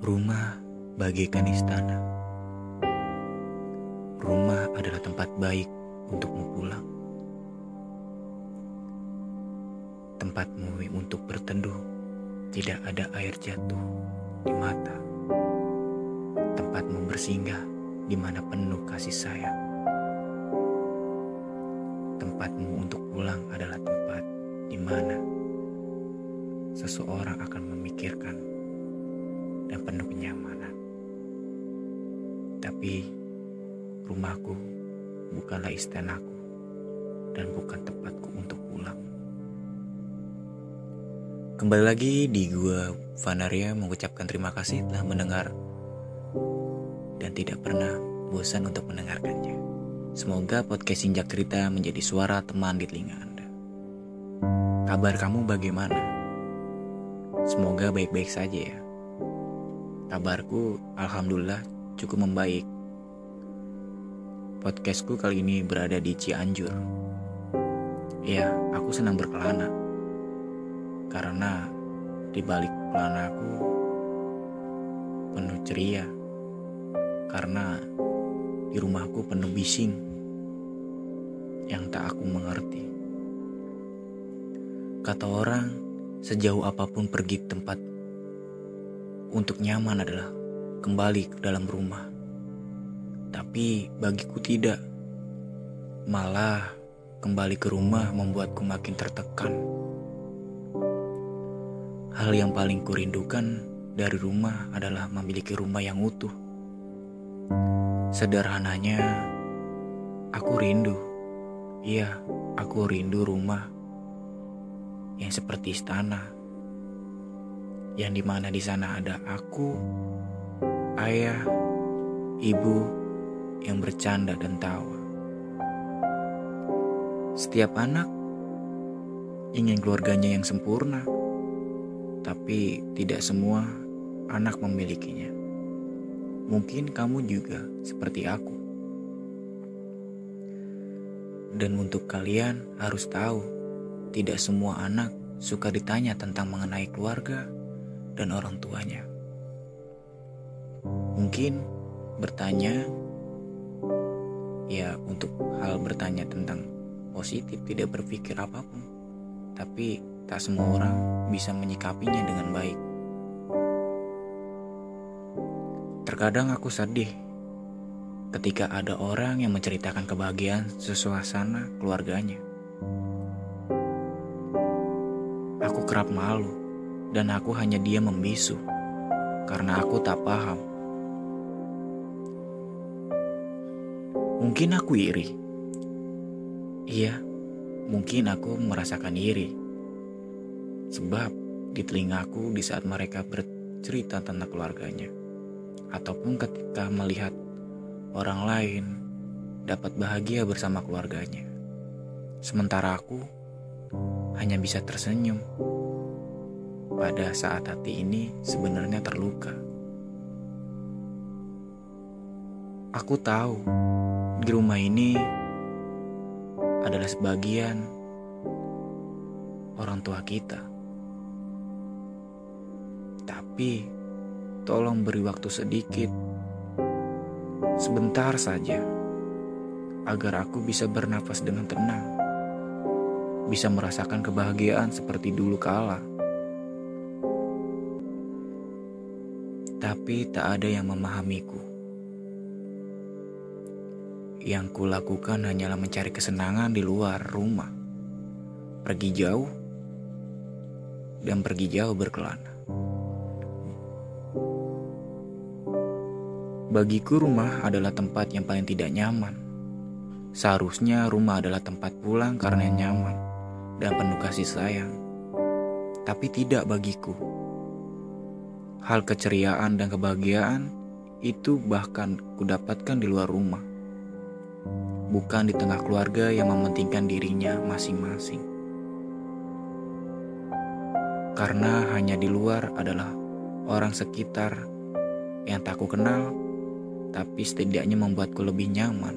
Rumah bagaikan istana. Rumah adalah tempat baik untukmu pulang. Tempatmu untuk berteduh, tidak ada air jatuh di mata. Tempatmu bersinggah di mana penuh kasih sayang. Tempatmu untuk pulang adalah tempat di mana seseorang akan memikirkan dan penuh kenyamanan. Tapi rumahku bukanlah istanaku dan bukan tempatku untuk pulang. Kembali lagi di gua Vanaria mengucapkan terima kasih telah mendengar dan tidak pernah bosan untuk mendengarkannya. Semoga podcast Injak Cerita menjadi suara teman di telinga Anda. Kabar kamu bagaimana? Semoga baik-baik saja ya. Kabarku alhamdulillah cukup membaik. Podcastku kali ini berada di Cianjur. Ya, aku senang berkelana. Karena di balik pelanaku penuh ceria. Karena di rumahku penuh bising yang tak aku mengerti. Kata orang, sejauh apapun pergi tempat untuk nyaman adalah kembali ke dalam rumah. Tapi bagiku tidak. Malah kembali ke rumah membuatku makin tertekan. Hal yang paling kurindukan dari rumah adalah memiliki rumah yang utuh. Sederhananya, aku rindu. Iya, aku rindu rumah yang seperti istana, yang dimana di sana ada aku, ayah, ibu yang bercanda dan tawa. Setiap anak ingin keluarganya yang sempurna. Tapi tidak semua anak memilikinya. Mungkin kamu juga seperti aku. Dan untuk kalian harus tahu, tidak semua anak suka ditanya tentang mengenai keluarga dan orang tuanya. Mungkin bertanya, ya untuk hal bertanya tentang positif tidak berpikir apapun. Tapi tak semua orang bisa menyikapinya dengan baik. Terkadang aku sedih ketika ada orang yang menceritakan kebahagiaan suasana keluarganya. Aku kerap malu dan aku hanya diam membisu karena aku tak paham. Mungkin aku iri. Iya, mungkin aku merasakan iri. Sebab di telingaku di saat mereka bercerita tentang keluarganya, ataupun ketika melihat orang lain dapat bahagia bersama keluarganya, sementara aku hanya bisa tersenyum. Pada saat hati ini sebenarnya terluka. Aku tahu di rumah ini adalah sebagian orang tua kita. Tapi tolong beri waktu sedikit, sebentar saja, agar aku bisa bernafas dengan tenang, bisa merasakan kebahagiaan seperti dulu kala. Tapi tak ada yang memahamiku. Yang kulakukan hanyalah mencari kesenangan di luar rumah, pergi jauh dan pergi jauh berkelana. Bagiku rumah adalah tempat yang paling tidak nyaman. Seharusnya rumah adalah tempat pulang karena nyaman dan penuh kasih sayang. Tapi tidak bagiku. Hal keceriaan dan kebahagiaan itu bahkan kudapatkan di luar rumah. Bukan di tengah keluarga yang mementingkan dirinya masing-masing. Karena hanya di luar adalah orang sekitar yang tak ku kenal. Tapi setidaknya membuatku lebih nyaman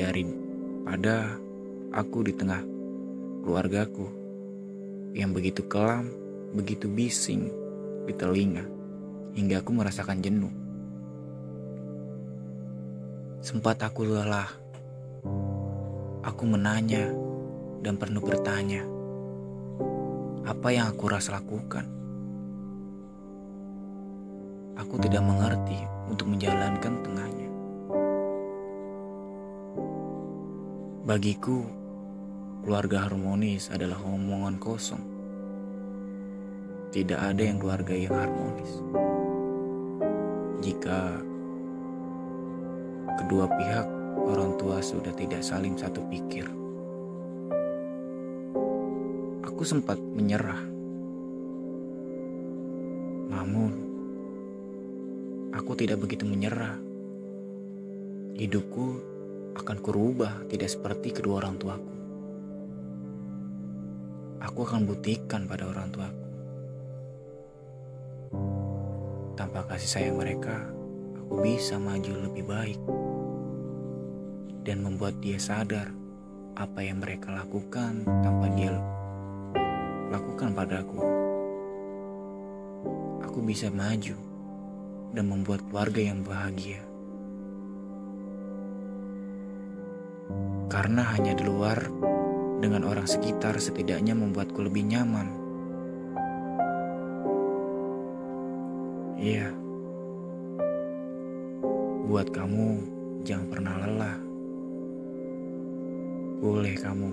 daripada aku di tengah keluargaku yang begitu kelam, begitu bising di telinga hingga aku merasakan jenuh. Sempat aku lelah, aku menanya dan penuh bertanya, apa yang aku rasa lakukan? Aku tidak mengerti untuk menjalankan tengahnya. Bagiku, keluarga harmonis adalah omongan kosong. Tidak ada yang keluarga yang harmonis jika kedua pihak orang tua sudah tidak saling satu pikir. Aku sempat menyerah, namun aku tidak begitu menyerah. Hidupku akan kurubah tidak seperti kedua orang tuaku. Aku akan buktikan pada orang tuaku. Tanpa kasih sayang mereka, aku bisa maju lebih baik dan membuat dia sadar apa yang mereka lakukan tanpa dia lakukan padaku. Aku bisa maju dan membuat keluarga yang bahagia. Karena hanya di luar dengan orang sekitar setidaknya membuatku lebih nyaman. Iya. Buat kamu jangan pernah lelah. Boleh kamu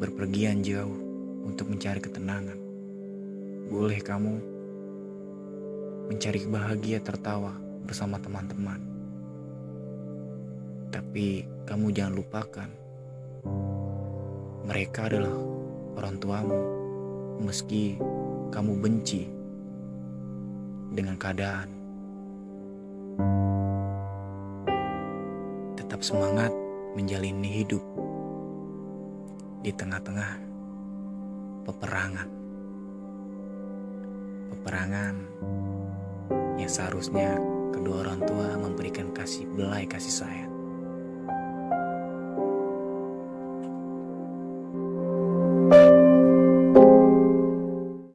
berpergian jauh untuk mencari ketenangan. Boleh kamu mencari bahagia tertawa bersama teman-teman. Tapi kamu jangan lupakan, mereka adalah orang tuamu. Meski kamu benci dengan keadaan, tetap semangat menjalani hidup di tengah-tengah peperangan yang seharusnya kedua orang tua memberikan kasih belai kasih sayang.